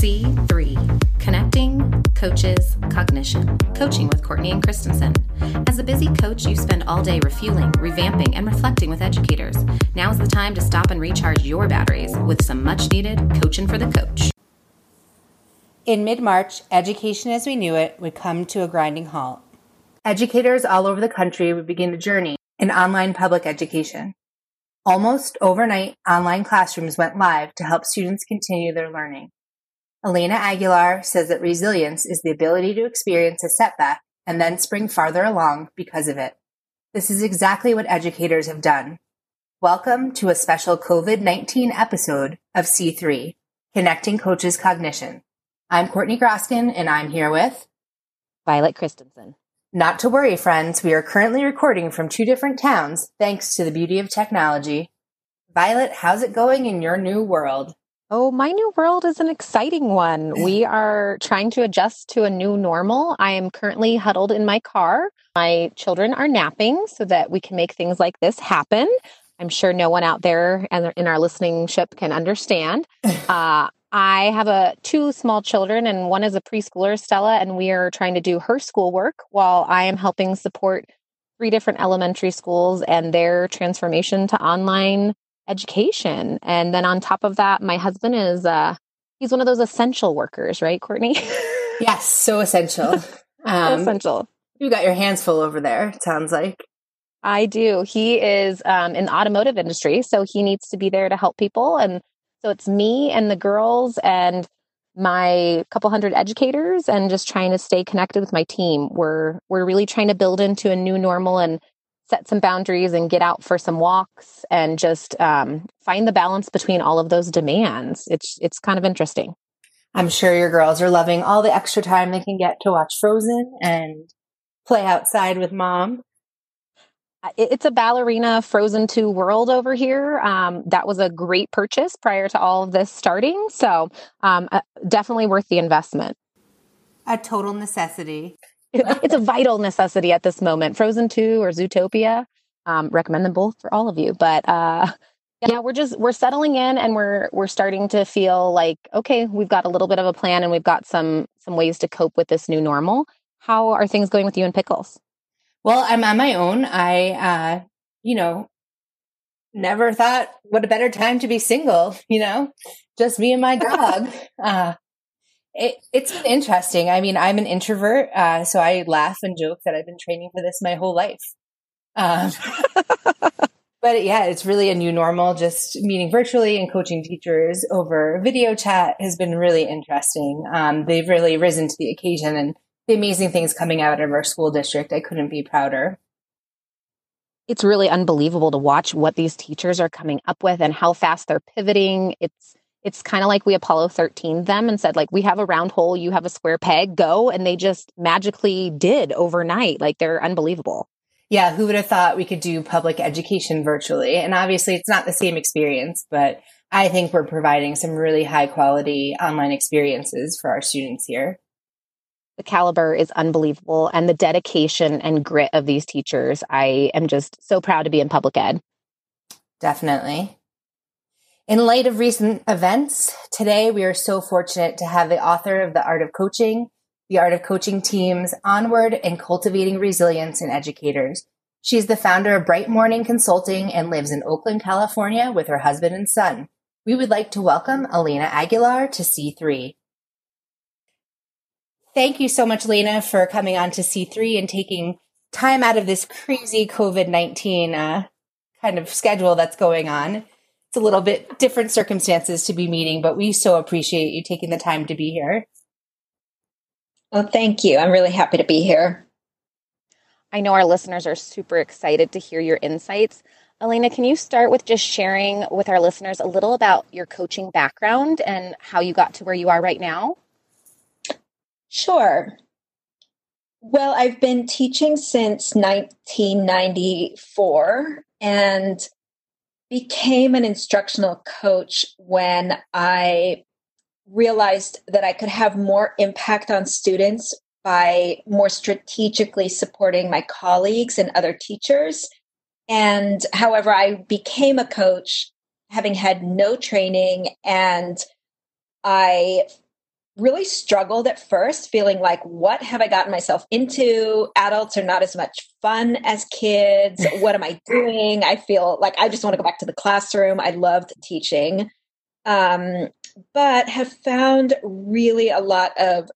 C3, Connecting Coaches Cognition, Coaching with Courtney and Christensen. As a busy coach, you spend all day refueling, revamping, and reflecting with educators. Now is the time to stop and recharge your batteries with some much-needed coaching for the coach. In mid-March, education as we knew it would come to a grinding halt. Educators all over the country would begin a journey in online public education. Almost overnight, online classrooms went live to help students continue their learning. Elena Aguilar says that resilience is the ability to experience a setback and then spring farther along because of it. This is exactly what educators have done. Welcome to a special COVID-19 episode of C3, Connecting Coaches Cognition. I'm Courtney Groskin, and I'm here with Violet Christensen. Not to worry, friends. We are currently recording from two different towns, thanks to the beauty of technology. Violet, how's it going in your new world? Oh, my new world is an exciting one. We are trying to adjust to a new normal. I am currently huddled in my car. My children are napping so that we can make things like this happen. I'm sure no one out there and in our listening ship can understand. I have two small children, and one is a preschooler, Stella, and we are trying to do her schoolwork while I am helping support three different elementary schools and their transformation to online education. And then on top of that, my husband is he's one of those essential workers, right, Courtney? Yes, so essential. Essential. You got your hands full over there, it sounds like. I do. He is in the automotive industry, so he needs to be there to help people. And so it's me and the girls and my couple hundred educators and just trying to stay connected with my team. We're really trying to build into a new normal and set some boundaries and get out for some walks and just find the balance between all of those demands. It's kind of interesting. I'm sure your girls are loving all the extra time they can get to watch Frozen and play outside with mom. It's a ballerina Frozen 2 world over here. That was a great purchase prior to all of this starting. So definitely worth the investment. A total necessity. It's a vital necessity at this moment. Frozen 2 or Zootopia, recommend them both for all of you. But yeah, we're settling in, and we're starting to feel like, okay, we've got a little bit of a plan, and we've got some ways to cope with this new normal. How are things going with you and Pickles? Well, I'm on my own. I, never thought what a better time to be single, just me and my dog. It's been interesting. I mean, I'm an introvert, so I laugh and joke that I've been training for this my whole life. But yeah, it's really a new normal. Just meeting virtually and coaching teachers over video chat has been really interesting. They've really risen to the occasion, and the amazing things coming out of our school district. I couldn't be prouder. It's really unbelievable to watch what these teachers are coming up with and how fast they're pivoting. It's kind of like we Apollo 13 them and said, like, we have a round hole, you have a square peg, go. And they just magically did overnight. Like, they're unbelievable. Yeah. Who would have thought we could do public education virtually? And obviously it's not the same experience, but I think we're providing some really high quality online experiences for our students here. The caliber is unbelievable, and the dedication and grit of these teachers. I am just so proud to be in public ed. Definitely. In light of recent events, today we are so fortunate to have the author of The Art of Coaching, The Art of Coaching Teams, Onward, and Cultivating Resilience in Educators. She is the founder of Bright Morning Consulting and lives in Oakland, California with her husband and son. We would like to welcome Elena Aguilar to C3. Thank you so much, Lena, for coming on to C3 and taking time out of this crazy COVID-19 kind of schedule that's going on. It's a little bit different circumstances to be meeting, but we so appreciate you taking the time to be here. Oh, thank you. I'm really happy to be here. I know our listeners are super excited to hear your insights. Elena, can you start with just sharing with our listeners a little about your coaching background and how you got to where you are right now? Sure. Well, I've been teaching since 1994 and became an instructional coach when I realized that I could have more impact on students by more strategically supporting my colleagues and other teachers. And however, I became a coach having had no training, and I really struggled at first, feeling like, what have I gotten myself into? Adults are not as much fun as kids. What am I doing? I feel like I just want to go back to the classroom. I loved teaching, but have found really a lot of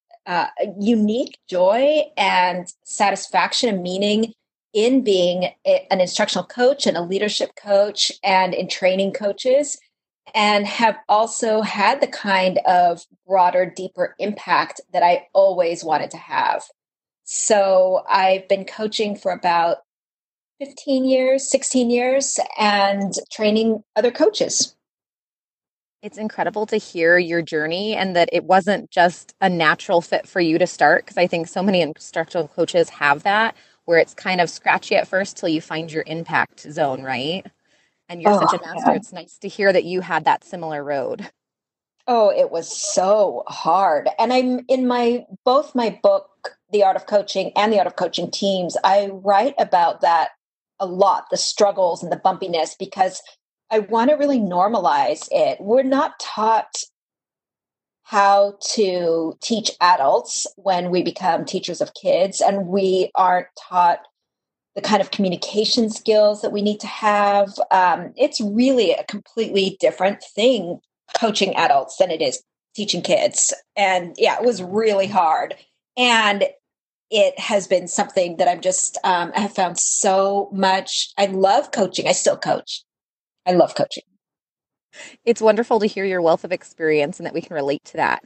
unique joy and satisfaction and meaning in being an instructional coach and a leadership coach and in training coaches, and have also had the kind of broader, deeper impact that I always wanted to have. So I've been coaching for about 16 years, and training other coaches. It's incredible to hear your journey and that it wasn't just a natural fit for you to start, because I think so many instructional coaches have that, where it's kind of scratchy at first till you find your impact zone, right? And you're such a master. Yeah. It's nice to hear that you had that similar road. Oh, it was so hard. And I'm in both my book, The Art of Coaching and The Art of Coaching Teams, I write about that a lot, the struggles and the bumpiness, because I want to really normalize it. We're not taught how to teach adults when we become teachers of kids, and we aren't taught the kind of communication skills that we need to have. It's really a completely different thing coaching adults than it is teaching kids. And yeah, it was really hard. And it has been something that I've just, I have found so much. I love coaching. I still coach. I love coaching. It's wonderful to hear your wealth of experience and that we can relate to that.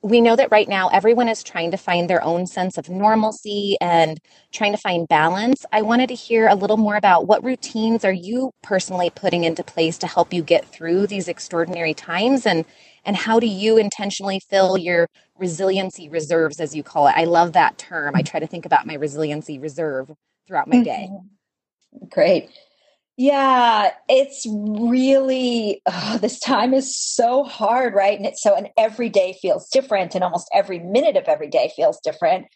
We know that right now everyone is trying to find their own sense of normalcy and trying to find balance. I wanted to hear a little more about what routines are you personally putting into place to help you get through these extraordinary times, and how do you intentionally fill your resiliency reserves, as you call it? I love that term. I try to think about my resiliency reserve throughout my day. Great. Yeah, it's really, this time is so hard, right? And every day feels different, and almost every minute of every day feels different.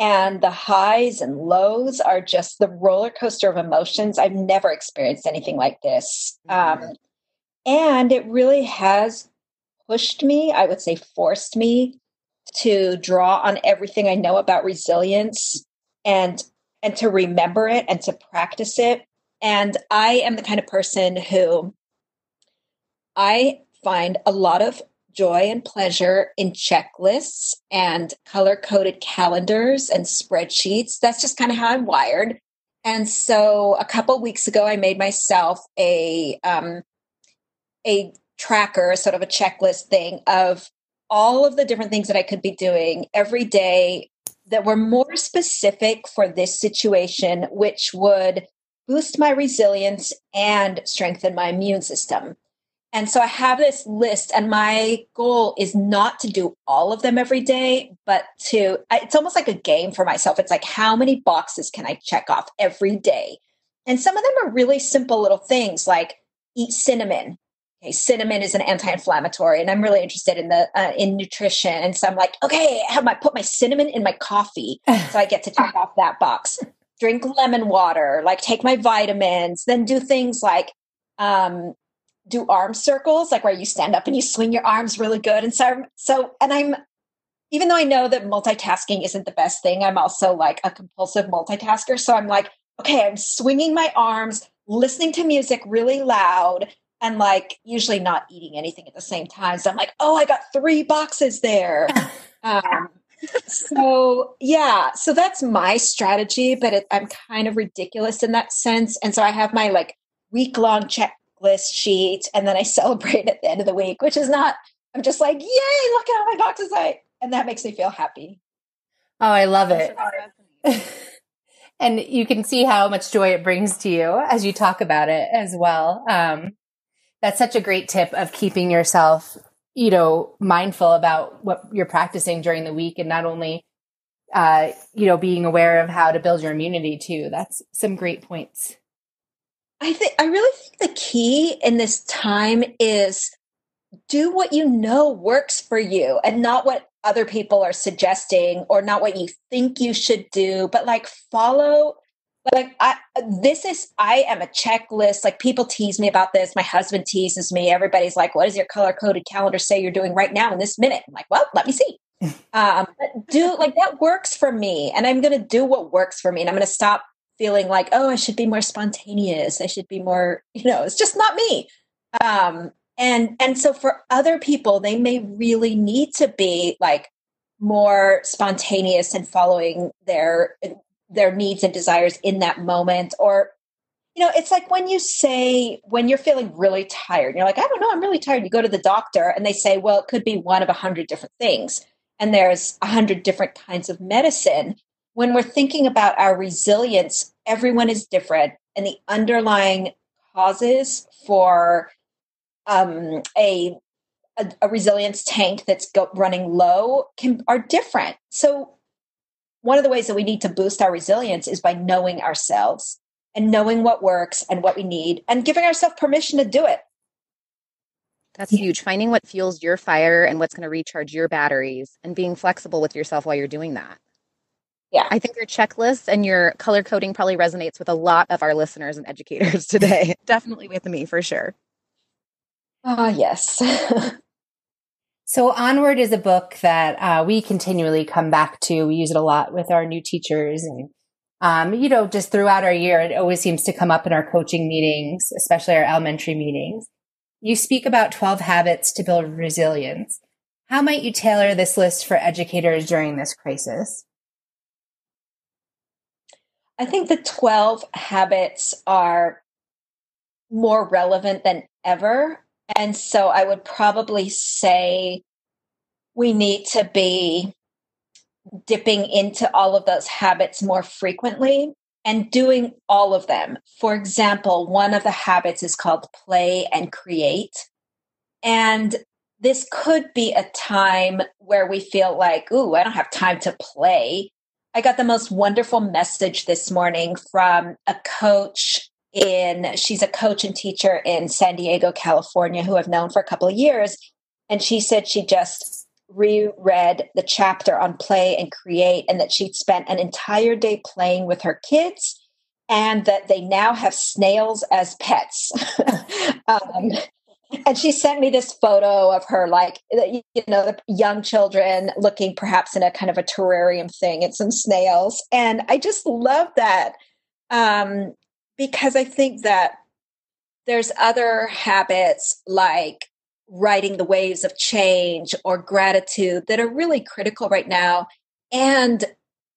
And the highs and lows are just the roller coaster of emotions. I've never experienced anything like this. And it really has pushed me, I would say forced me, to draw on everything I know about resilience and to remember it and to practice it. And I am the kind of person who I find a lot of joy and pleasure in checklists and color-coded calendars and spreadsheets. That's just kind of how I'm wired. And so a couple of weeks ago, I made myself a tracker, sort of a checklist thing of all of the different things that I could be doing every day that were more specific for this situation, which would boost my resilience and strengthen my immune system. And so I have this list, and my goal is not to do all of them every day, but it's almost like a game for myself. It's like, how many boxes can I check off every day? And some of them are really simple little things like eat cinnamon. Okay, cinnamon is an anti-inflammatory, and I'm really interested in the in nutrition. And so I'm like, okay, put my cinnamon in my coffee, so I get to check off that box. Drink lemon water, like take my vitamins, then do things like do arm circles, like where you stand up and you swing your arms really good. And so, I'm, even though I know that multitasking isn't the best thing, I'm also like a compulsive multitasker. So I'm like, okay, I'm swinging my arms, listening to music really loud, and like usually not eating anything at the same time. So I'm like, oh, I got 3 boxes there. So that's my strategy, but I'm kind of ridiculous in that sense. And so I have my like week-long checklist sheet, and then I celebrate at the end of the week, which is not, I'm just like, yay, look at all my boxes. And that makes me feel happy. Oh, I love it. And you can see how much joy it brings to you as you talk about it as well. That's such a great tip of keeping yourself mindful about what you're practicing during the week, and not only, being aware of how to build your immunity too. That's some great points. I really think the key in this time is do what you know works for you, and not what other people are suggesting, or not what you think you should do, but like follow Like I am a checklist. Like people tease me about this. My husband teases me. Everybody's like, what does your color coded calendar say you're doing right now in this minute? I'm like, well, let me see. But do like that works for me. And I'm going to do what works for me. And I'm going to stop feeling like, oh, I should be more spontaneous. I should be more, it's just not me. And so for other people, they may really need to be like more spontaneous and following their needs and desires in that moment. Or, it's like when you're feeling really tired, you're like, I don't know, I'm really tired. You go to the doctor and they say, well, it could be one of 100 different things. And there's 100 different kinds of medicine. When we're thinking about our resilience, everyone is different. And the underlying causes for a resilience tank that's running low are different. So one of the ways that we need to boost our resilience is by knowing ourselves and knowing what works and what we need and giving ourselves permission to do it. That's huge. Finding what fuels your fire and what's going to recharge your batteries and being flexible with yourself while you're doing that. Yeah. I think your checklist and your color coding probably resonates with a lot of our listeners and educators today. Definitely with me for sure. Yes. So Onward is a book that we continually come back to. We use it a lot with our new teachers and, just throughout our year, it always seems to come up in our coaching meetings, especially our elementary meetings. You speak about 12 habits to build resilience. How might you tailor this list for educators during this crisis? I think the 12 habits are more relevant than ever. And so I would probably say we need to be dipping into all of those habits more frequently and doing all of them. For example, one of the habits is called play and create. And this could be a time where we feel like, ooh, I don't have time to play. I got the most wonderful message this morning from a coach. She's a coach and teacher in San Diego, California, who I've known for a couple of years. And she said she just reread the chapter on play and create and that she'd spent an entire day playing with her kids and that they now have snails as pets. And she sent me this photo of her, like, the young children looking perhaps in a kind of a terrarium thing at some snails. And I just love that. Because I think that there's other habits like riding the waves of change or gratitude that are really critical right now. And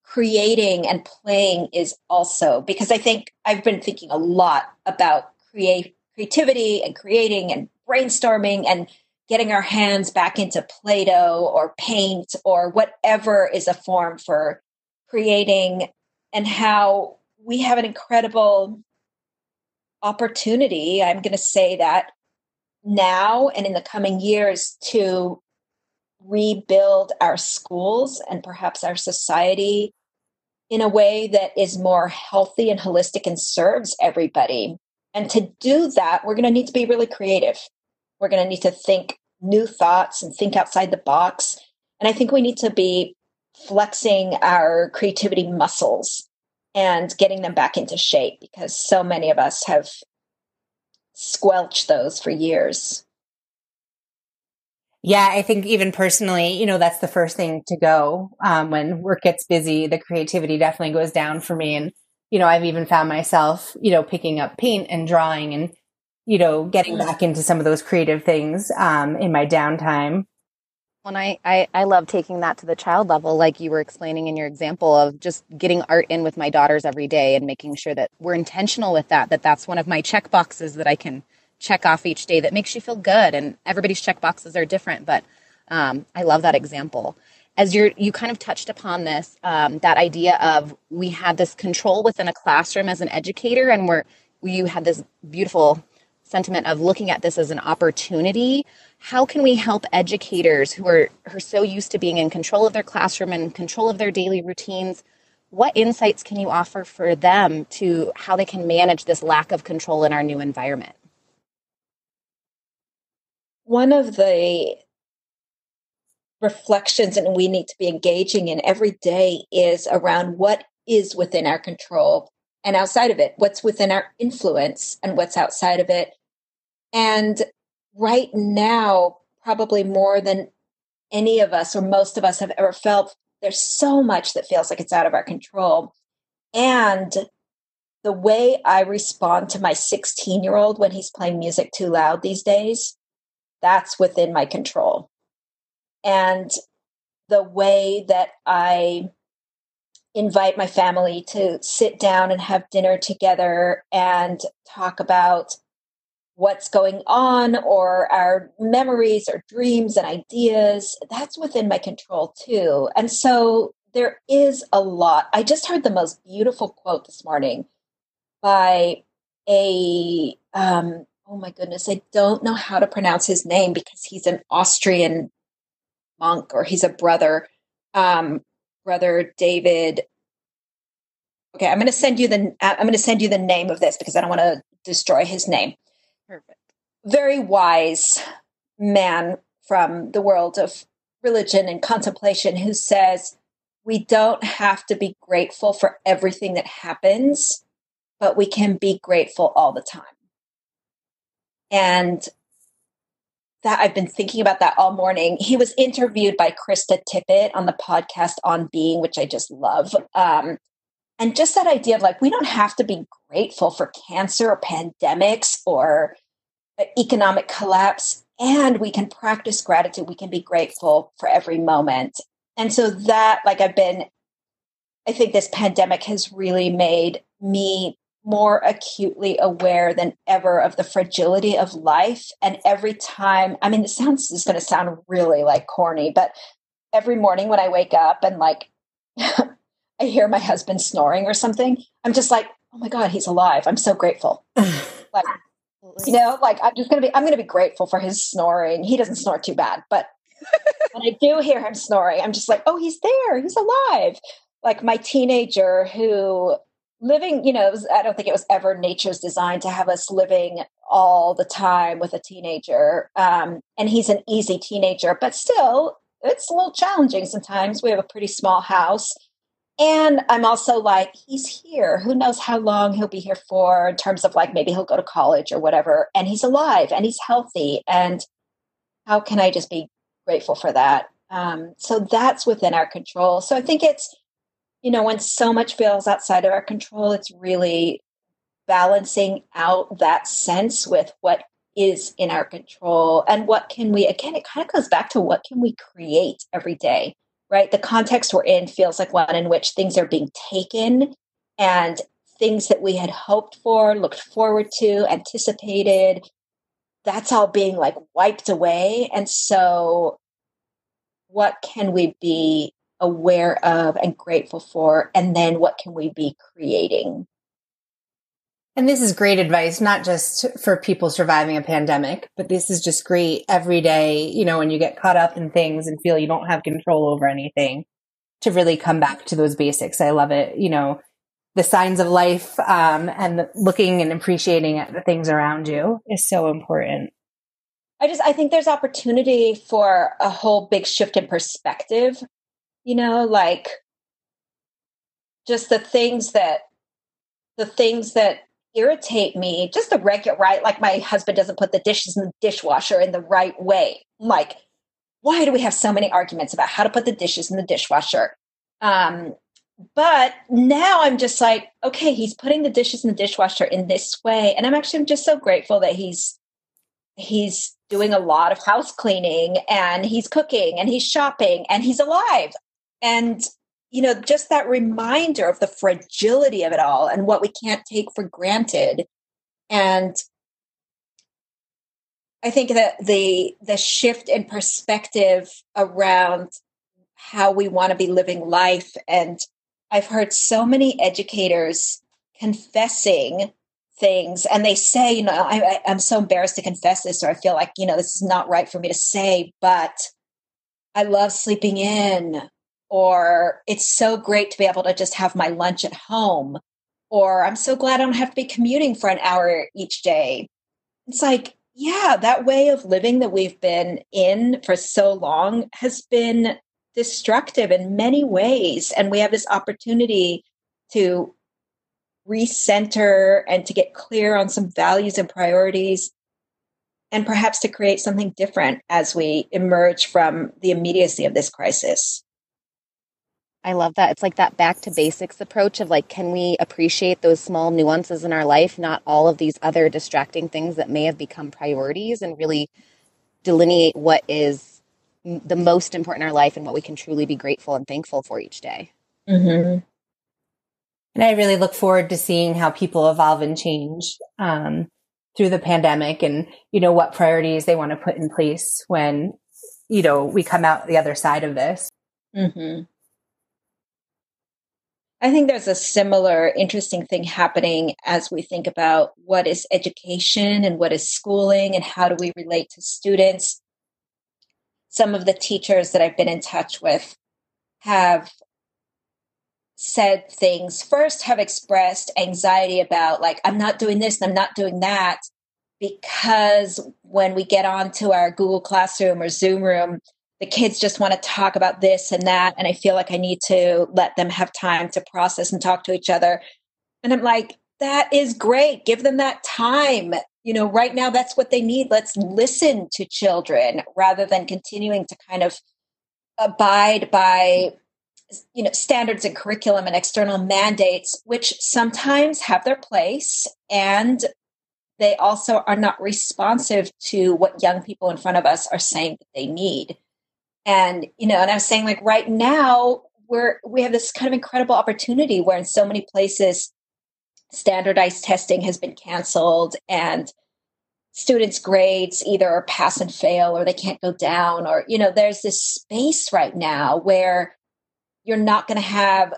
creating and playing is also, because I think I've been thinking a lot about creativity and creating and brainstorming and getting our hands back into Play-Doh or paint or whatever is a form for creating, and how we have an incredible opportunity, I'm going to say that now and in the coming years, to rebuild our schools and perhaps our society in a way that is more healthy and holistic and serves everybody. And to do that, we're going to need to be really creative. We're going to need to think new thoughts and think outside the box. And I think we need to be flexing our creativity muscles and getting them back into shape, because so many of us have squelched those for years. Yeah, I think even personally, that's the first thing to go. When work gets busy, the creativity definitely goes down for me. And, I've even found myself, picking up paint and drawing and, getting back into some of those creative things in my downtime. And I love taking that to the child level, like you were explaining in your example of just getting art in with my daughters every day and making sure that we're intentional with that that's one of my check boxes that I can check off each day that makes you feel good. And everybody's check boxes are different, but I love that example. As you kind of touched upon this, that idea of we had this control within a classroom as an educator, and you had this beautiful sentiment of looking at this as an opportunity. How can we help educators who are so used to being in control of their classroom and control of their daily routines? What insights can you offer for them to how they can manage this lack of control in our new environment? One of the reflections and we need to be engaging in every day is around what is within our control and outside of it, what's within our influence and what's outside of it. And right now, probably more than any of us or most of us have ever felt, there's so much that feels like it's out of our control. And the way I respond to my 16-year-old when he's playing music too loud these days, that's within my control. And the way that I invite my family to sit down and have dinner together and talk about what's going on or our memories or dreams and ideas, that's within my control too. And so there is a lot. I just heard the most beautiful quote this morning by a, oh my goodness, I don't know how to pronounce his name because he's an Austrian monk, or he's a brother, Brother David. Okay, I'm going to send you the name of this because I don't want to destroy his name. Perfect. Very wise man from the world of religion and contemplation who says, we don't have to be grateful for everything that happens, but we can be grateful all the time. And that I've been thinking about that all morning. He was interviewed by Krista Tippett on the podcast On Being, which I just love. And just that idea of like, we don't have to be grateful for cancer or pandemics or economic collapse, and we can practice gratitude. We can be grateful for every moment. And so that, like I think this pandemic has really made me more acutely aware than ever of the fragility of life. And every time, I mean, this is going to sound really like corny, but every morning when I wake up and like, I hear my husband snoring or something, I'm just like, oh my God, he's alive. I'm so grateful. Like, you know, like I'm going to be grateful for his snoring. He doesn't snore too bad, but when I do hear him snoring, I'm just like, oh, he's there. He's alive. Like my teenager who living, you know, I don't think it was ever nature's design to have us living all the time with a teenager. And he's an easy teenager, but still it's a little challenging sometimes. We have a pretty small house. And I'm also like, he's here. Who knows how long he'll be here for in terms of like, maybe he'll go to college or whatever. And he's alive and he's healthy. And how can I just be grateful for that? So that's within our control. So I think it's, you know, when so much feels outside of our control, it's really balancing out that sense with what is in our control and what can we, again, it kind of goes back to what can we create every day. Right? The context we're in feels like one in which things are being taken and things that we had hoped for, looked forward to, anticipated, that's all being like wiped away. And so what can we be aware of and grateful for? And then what can we be creating? And this is great advice, not just for people surviving a pandemic, but this is just great every day, you know, when you get caught up in things and feel you don't have control over anything, to really come back to those basics. I love it. You know, the signs of life and looking and appreciating at the things around you is so important. I think there's opportunity for a whole big shift in perspective, you know, like just the things that irritate me, just the regular, right? Like my husband doesn't put the dishes in the dishwasher in the right way. Like, why do we have so many arguments about how to put the dishes in the dishwasher? But now I'm just like, okay, he's putting the dishes in the dishwasher in this way. And I'm just so grateful that he's doing a lot of house cleaning and he's cooking and he's shopping and he's alive. And you know, just that reminder of the fragility of it all and what we can't take for granted. And I think that the shift in perspective around how we want to be living life. And I've heard so many educators confessing things, and they say, you know, I'm so embarrassed to confess this, or I feel like, you know, this is not right for me to say, but I love sleeping in. Or it's so great to be able to just have my lunch at home. Or I'm so glad I don't have to be commuting for an hour each day. It's like, yeah, that way of living that we've been in for so long has been destructive in many ways. And we have this opportunity to recenter and to get clear on some values and priorities, and perhaps to create something different as we emerge from the immediacy of this crisis. I love that. It's like that back to basics approach of like, can we appreciate those small nuances in our life, not all of these other distracting things that may have become priorities, and really delineate what is the most important in our life and what we can truly be grateful and thankful for each day. Mm-hmm. And I really look forward to seeing how people evolve and change through the pandemic, and, you know, what priorities they want to put in place when, you know, we come out the other side of this. Mm-hmm. I think there's a similar interesting thing happening as we think about what is education and what is schooling and how do we relate to students. Some of the teachers that I've been in touch with have said things, first have expressed anxiety about, like, I'm not doing this and I'm not doing that, because when we get onto our Google Classroom or Zoom room, the kids just want to talk about this and that, and I feel like I need to let them have time to process and talk to each other. And I'm like, that is great. Give them that time. You know, right now, that's what they need. Let's listen to children rather than continuing to kind of abide by, you know, standards and curriculum and external mandates, which sometimes have their place, and they also are not responsive to what young people in front of us are saying that they need. And, you know, and I was saying, like, right now we have this kind of incredible opportunity where in so many places standardized testing has been canceled, and students' grades either are pass and fail, or they can't go down, or, you know, there's this space right now where you're not going to have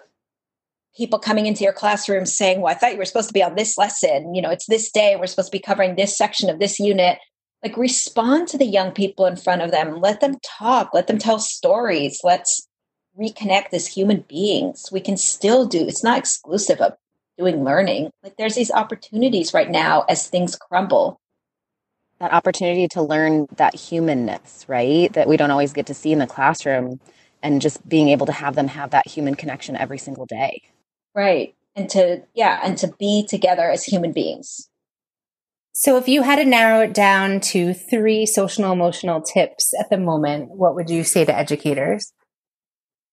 people coming into your classroom saying, well, I thought you were supposed to be on this lesson. You know, it's this day. We're supposed to be covering this section of this unit. Like, respond to the young people in front of them. Let them talk. Let them tell stories. Let's reconnect as human beings. We can still do. It's not exclusive of doing learning. Like, there's these opportunities right now as things crumble. That opportunity to learn that humanness, right? That we don't always get to see in the classroom. And just being able to have them have that human connection every single day. Right. And to be together as human beings. So if you had to narrow it down to 3 social emotional tips at the moment, what would you say to educators?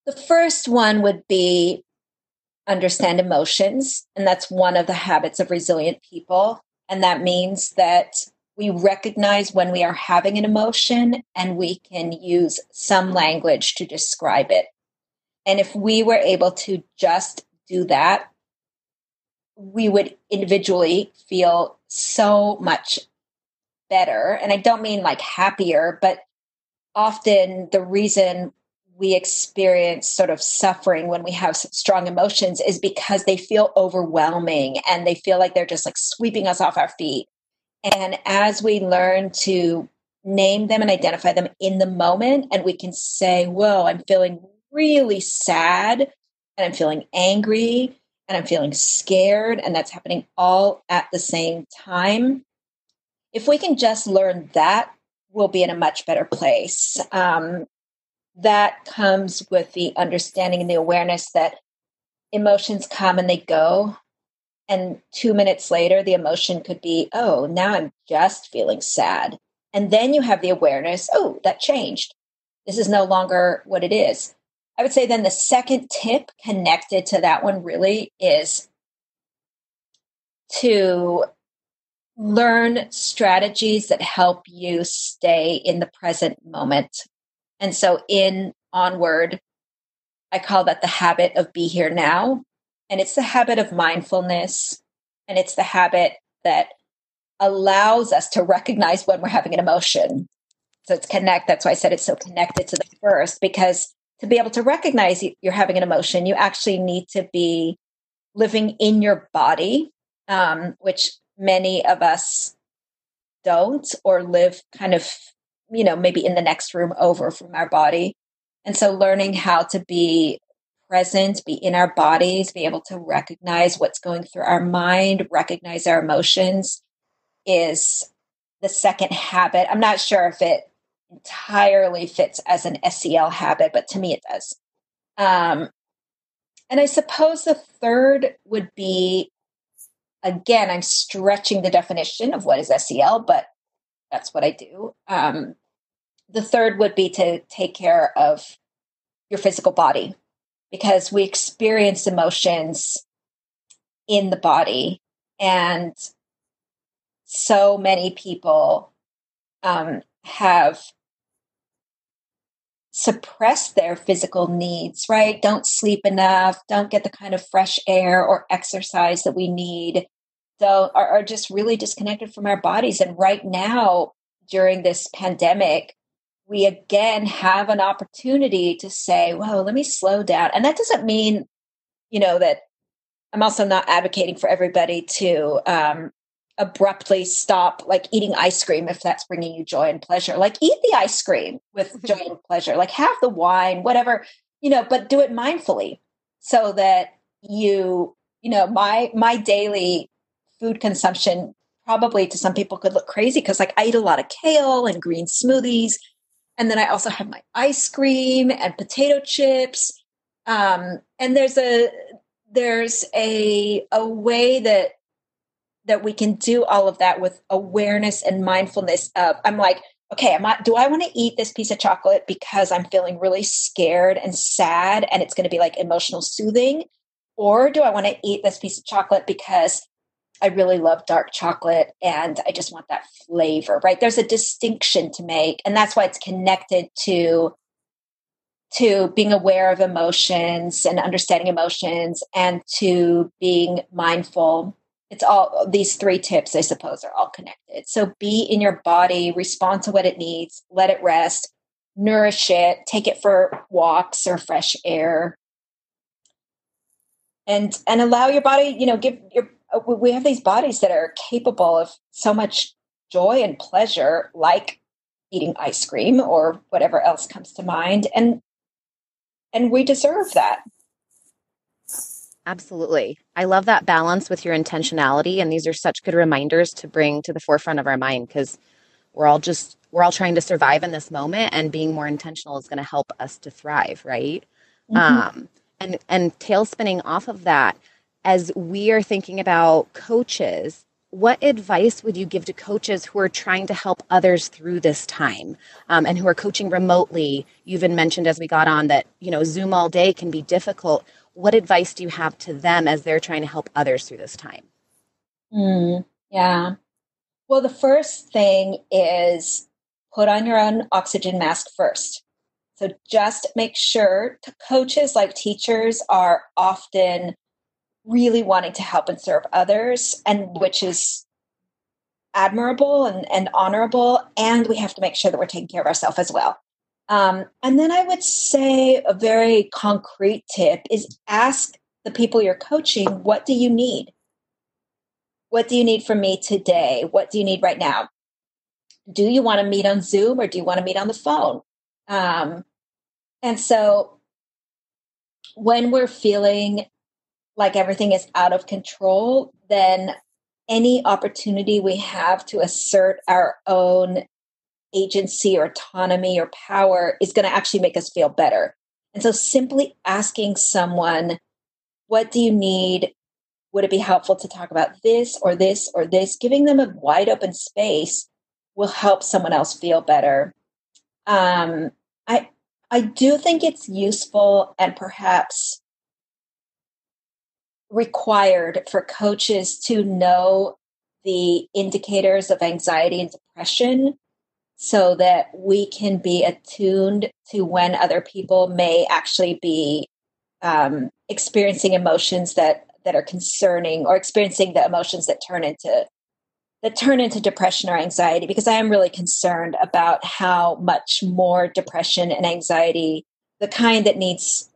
The first one would be understand emotions. And that's one of the habits of resilient people. And that means that we recognize when we are having an emotion, and we can use some language to describe it. And if we were able to just do that, we would individually feel so much better. And I don't mean like happier, but often the reason we experience sort of suffering when we have strong emotions is because they feel overwhelming, and they feel like they're just like sweeping us off our feet. And as we learn to name them and identify them in the moment, and we can say, whoa, I'm feeling really sad, and I'm feeling angry, and I'm feeling scared, and that's happening all at the same time. If we can just learn that, we'll be in a much better place. That comes with the understanding and the awareness that emotions come and they go. And 2 minutes later, the emotion could be, oh, now I'm just feeling sad. And then you have the awareness, oh, that changed. This is no longer what it is. I would say then the second tip connected to that one really is to learn strategies that help you stay in the present moment. And so in Onward, I call that the habit of be here now. And it's the habit of mindfulness, and it's the habit that allows us to recognize when we're having an emotion. So it's connect. That's why I said it's so connected to the first, because to be able to recognize you're having an emotion, you actually need to be living in your body, which many of us don't, or live kind of, you know, maybe in the next room over from our body. And so learning how to be present, be in our bodies, be able to recognize what's going through our mind, recognize our emotions is the second habit. I'm not sure if it entirely fits as an SEL habit, but to me it does. And I suppose the third would be Again, I'm stretching the definition of what is SEL, but that's what I do. The third would be to take care of your physical body, because we experience emotions in the body. And so many people have suppressed their physical needs, right? Don't sleep enough, don't get the kind of fresh air or exercise that we need, so are just really disconnected from our bodies. And right now, during this pandemic, we again have an opportunity to say, whoa, let me slow down. And that doesn't mean, you know, that I'm also not advocating for everybody to abruptly stop like eating ice cream if that's bringing you joy and pleasure. Like, eat the ice cream with joy and pleasure, like have the wine, whatever, you know, but do it mindfully so that you know, my daily food consumption probably to some people could look crazy, because like I eat a lot of kale and green smoothies. And then I also have my ice cream and potato chips. And there's a way that we can do all of that with awareness and mindfulness of, I'm like, okay, do I want to eat this piece of chocolate because I'm feeling really scared and sad and it's going to be like emotional soothing? Or do I want to eat this piece of chocolate because I really love dark chocolate and I just want that flavor, right? There's a distinction to make. And that's why it's connected to being aware of emotions and understanding emotions and to being mindful. It's all these three tips, I suppose, are all connected. So be in your body, respond to what it needs, let it rest, nourish it, take it for walks or fresh air, and allow your body, you know, we have these bodies that are capable of so much joy and pleasure, like eating ice cream or whatever else comes to mind. And we deserve that. Absolutely. I love that balance with your intentionality. And these are such good reminders to bring to the forefront of our mind, because we're all trying to survive in this moment, and being more intentional is going to help us to thrive. Right. Mm-hmm. And tail spinning off of that, as we are thinking about coaches, what advice would you give to coaches who are trying to help others through this time and who are coaching remotely? You even mentioned as we got on that, you know, Zoom all day can be difficult. What advice do you have to them as they're trying to help others through this time? Yeah. Well, the first thing is put on your own oxygen mask first. So just make sure coaches, like teachers, are often really wanting to help and serve others, and which is admirable and honorable. And we have to make sure that we're taking care of ourselves as well. And then I would say a very concrete tip is ask the people you're coaching, what do you need? What do you need from me today? What do you need right now? Do you want to meet on Zoom, or do you want to meet on the phone? And so when we're feeling like everything is out of control, then any opportunity we have to assert our own agency or autonomy or power is going to actually make us feel better. And so simply asking someone, what do you need? Would it be helpful to talk about this or this or this? Giving them a wide open space will help someone else feel better. I do think it's useful and perhaps required for coaches to know the indicators of anxiety and depression so that we can be attuned to when other people may actually be experiencing emotions that are concerning, or experiencing the emotions that turn into depression or anxiety, because I am really concerned about how much more depression and anxiety, the kind that needs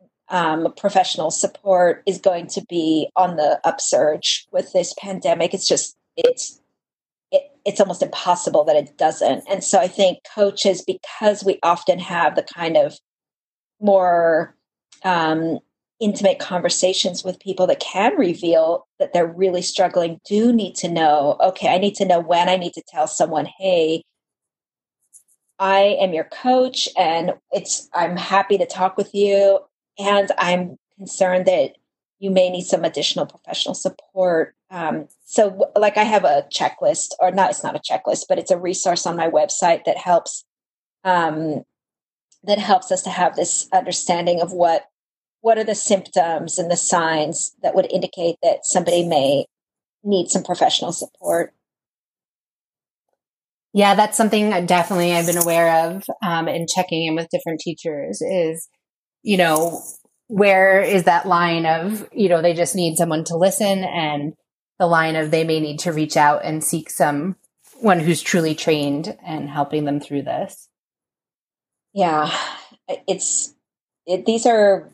professional support, is going to be on the upsurge with this pandemic. It's just, it's almost impossible that it doesn't. And so I think coaches, because we often have the kind of more intimate conversations with people that can reveal that they're really struggling, do need to know, okay, I need to know when I need to tell someone, hey, I am your coach and I'm happy to talk with you. And I'm concerned that you may need some additional professional support. So like I have a checklist, or not, it's not a checklist, but it's a resource on my website that helps us to have this understanding of what are the symptoms and the signs that would indicate that somebody may need some professional support. Yeah, that's something definitely I've been aware of in checking in with different teachers is, you know, where is that line of, you know, they just need someone to listen, and the line of they may need to reach out and seek someone who's truly trained and helping them through this. Yeah, these are,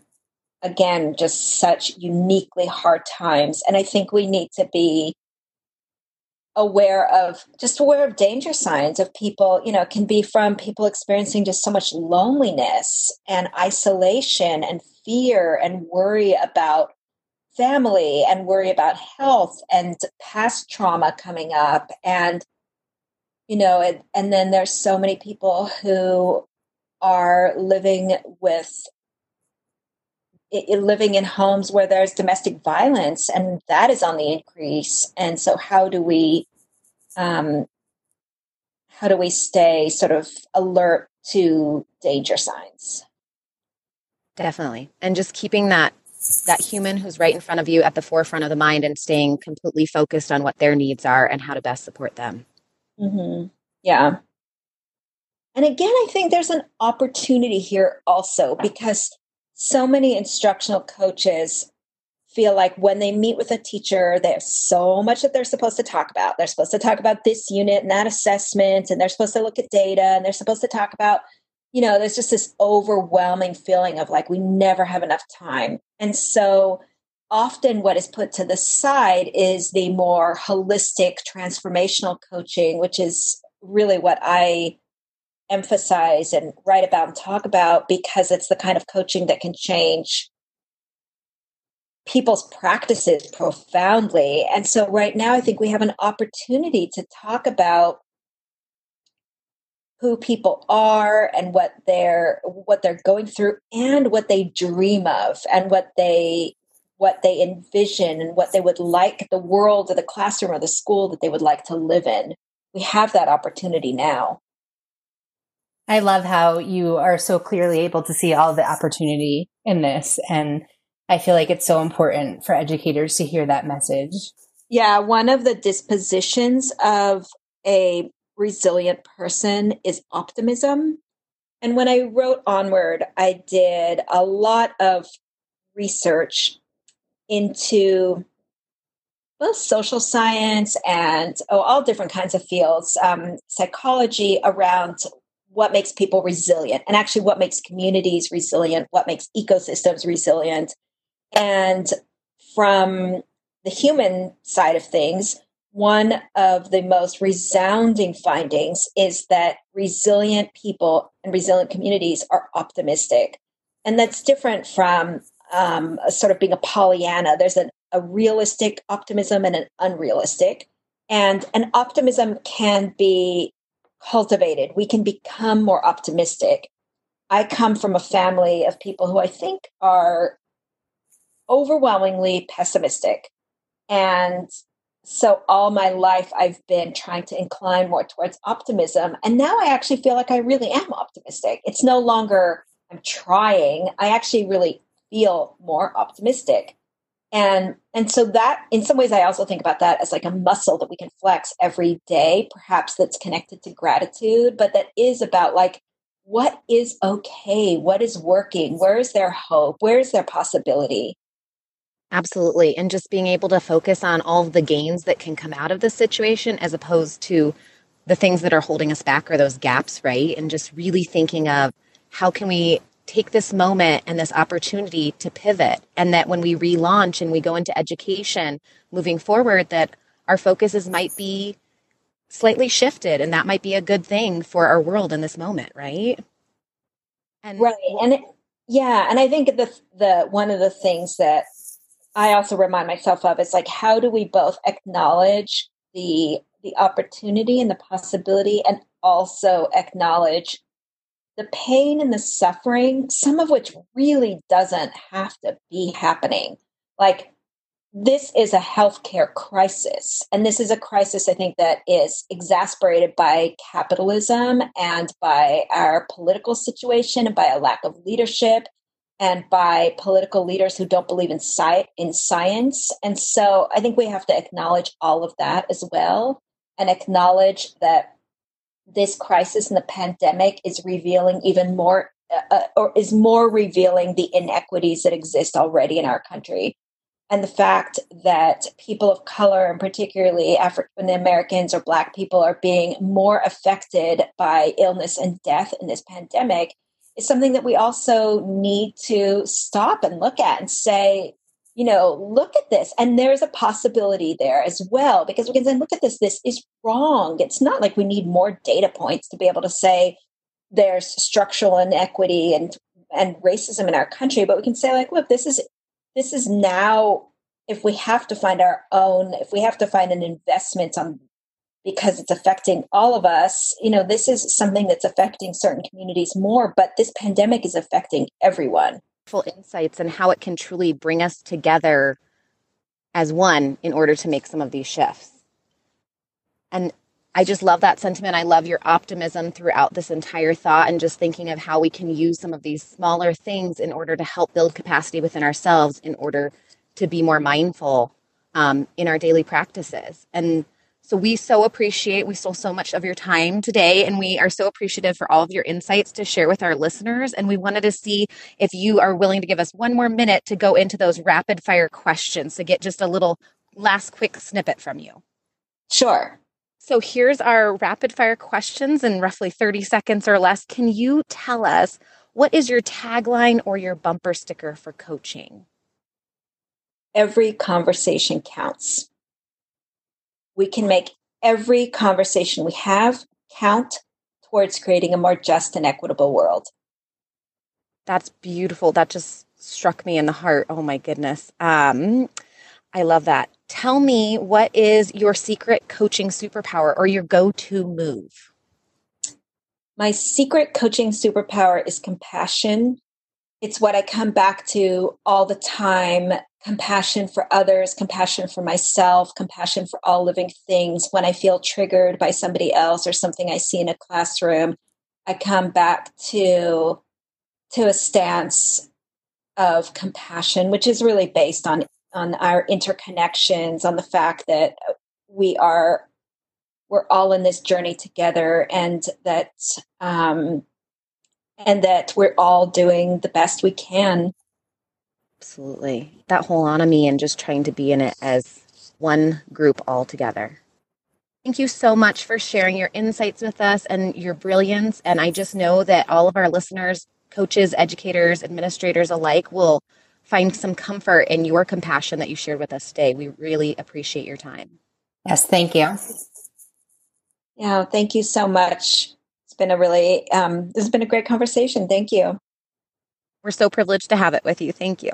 again, just such uniquely hard times. And I think we need to be aware of danger signs of people, you know, it can be from people experiencing just so much loneliness and isolation and fear and worry about family and worry about health and past trauma coming up. And, you know, and then there's so many people who are living in homes where there's domestic violence, and that is on the increase. And so how do we stay sort of alert to danger signs? Definitely. And just keeping that human who's right in front of you at the forefront of the mind and staying completely focused on what their needs are and how to best support them. Mm-hmm. Yeah. And again, I think there's an opportunity here also, because so many instructional coaches feel like when they meet with a teacher, they have so much that they're supposed to talk about. They're supposed to talk about this unit and that assessment, and they're supposed to look at data, and they're supposed to talk about, you know, there's just this overwhelming feeling of like, we never have enough time. And so often what is put to the side is the more holistic transformational coaching, which is really what I emphasize and write about and talk about, because it's the kind of coaching that can change people's practices profoundly. And so right now, I think we have an opportunity to talk about who people are and what they're going through and what they dream of and what they envision and what they would like the world or the classroom or the school that they would like to live in. We have that opportunity now. I love how you are so clearly able to see all the opportunity in this. And I feel like it's so important for educators to hear that message. Yeah. One of the dispositions of a resilient person is optimism. And when I wrote Onward, I did a lot of research into both social science and all different kinds of fields, psychology around what makes people resilient, and actually what makes communities resilient, what makes ecosystems resilient. And from the human side of things, one of the most resounding findings is that resilient people and resilient communities are optimistic. And that's different from sort of being a Pollyanna. There's a realistic optimism and an unrealistic. And an optimism can be cultivated. We can become more optimistic. I come from a family of people who I think are overwhelmingly pessimistic. And so all my life, I've been trying to incline more towards optimism. And now I actually feel like I really am optimistic. It's no longer I'm trying. I actually really feel more optimistic. And so that, in some ways, I also think about that as like a muscle that we can flex every day, perhaps that's connected to gratitude, but that is about like, what is okay? What is working? Where is their hope? Where is their possibility? Absolutely. And just being able to focus on all of the gains that can come out of this situation, as opposed to the things that are holding us back or those gaps, right? And just really thinking of how can we take this moment and this opportunity to pivot. And that when we relaunch and we go into education moving forward, that our focuses might be slightly shifted. And that might be a good thing for our world in this moment, right? Right. And I think the one of the things that I also remind myself of is like, how do we both acknowledge the opportunity and the possibility, and also acknowledge the pain and the suffering, some of which really doesn't have to be happening. like, this is a healthcare crisis. And this is a crisis, I think, that is exacerbated by capitalism and by our political situation and by a lack of leadership and by political leaders who don't believe in science. And so I think we have to acknowledge all of that as well, and acknowledge that this crisis and the pandemic is revealing even more, or is more revealing the inequities that exist already in our country. And the fact that people of color, and particularly African Americans or Black people, are being more affected by illness and death in this pandemic is something that we also need to stop and look at and say, you know, look at this. And there's a possibility there as well, because we can say, look at this, this is wrong. It's not like we need more data points to be able to say there's structural inequity and racism in our country, but we can say, like, look, this is now, if we have to find our own, if we have to find an investment on, because it's affecting all of us, you know, this is something that's affecting certain communities more, but this pandemic is affecting everyone. Insights and how it can truly bring us together as one in order to make some of these shifts. And I just love that sentiment. I love your optimism throughout this entire thought, and just thinking of how we can use some of these smaller things in order to help build capacity within ourselves in order to be more mindful in our daily practices. And so we stole so much of your time today, and we are so appreciative for all of your insights to share with our listeners. And we wanted to see if you are willing to give us one more minute to go into those rapid fire questions to get just a little last quick snippet from you. Sure. So here's our rapid fire questions in roughly 30 seconds or less. Can you tell us, what is your tagline or your bumper sticker for coaching? Every conversation counts. We can make every conversation we have count towards creating a more just and equitable world. That's beautiful. That just struck me in the heart. Oh my goodness. I love that. Tell me, what is your secret coaching superpower or your go-to move? My secret coaching superpower is compassion. It's what I come back to all the time. Compassion for others, compassion for myself, compassion for all living things. When I feel triggered by somebody else or something I see in a classroom, I come back to a stance of compassion, which is really based on our interconnections, on the fact that we're all in this journey together, and that we're all doing the best we can. Absolutely. That holonomy and just trying to be in it as one group all together. Thank you so much for sharing your insights with us and your brilliance. And I just know that all of our listeners, coaches, educators, administrators alike, will find some comfort in your compassion that you shared with us today. We really appreciate your time. Yes, thank you. Yeah, thank you so much. It's been this has been a great conversation. Thank you. We're so privileged to have it with you. Thank you.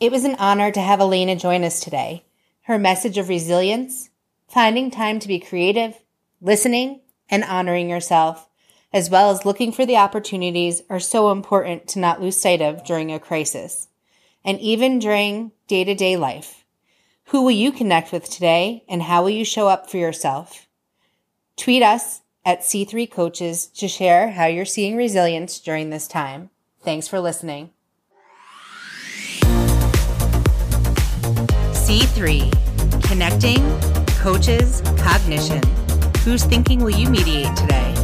It was an honor to have Elena join us today. Her message of resilience, finding time to be creative, listening, and honoring yourself, as well as looking for the opportunities, are so important to not lose sight of during a crisis, and even during day-to-day life. Who will you connect with today, and how will you show up for yourself? Tweet us at C3 Coaches to share how you're seeing resilience during this time. Thanks for listening. C3, connecting, coaches, cognition. Whose thinking will you mediate today?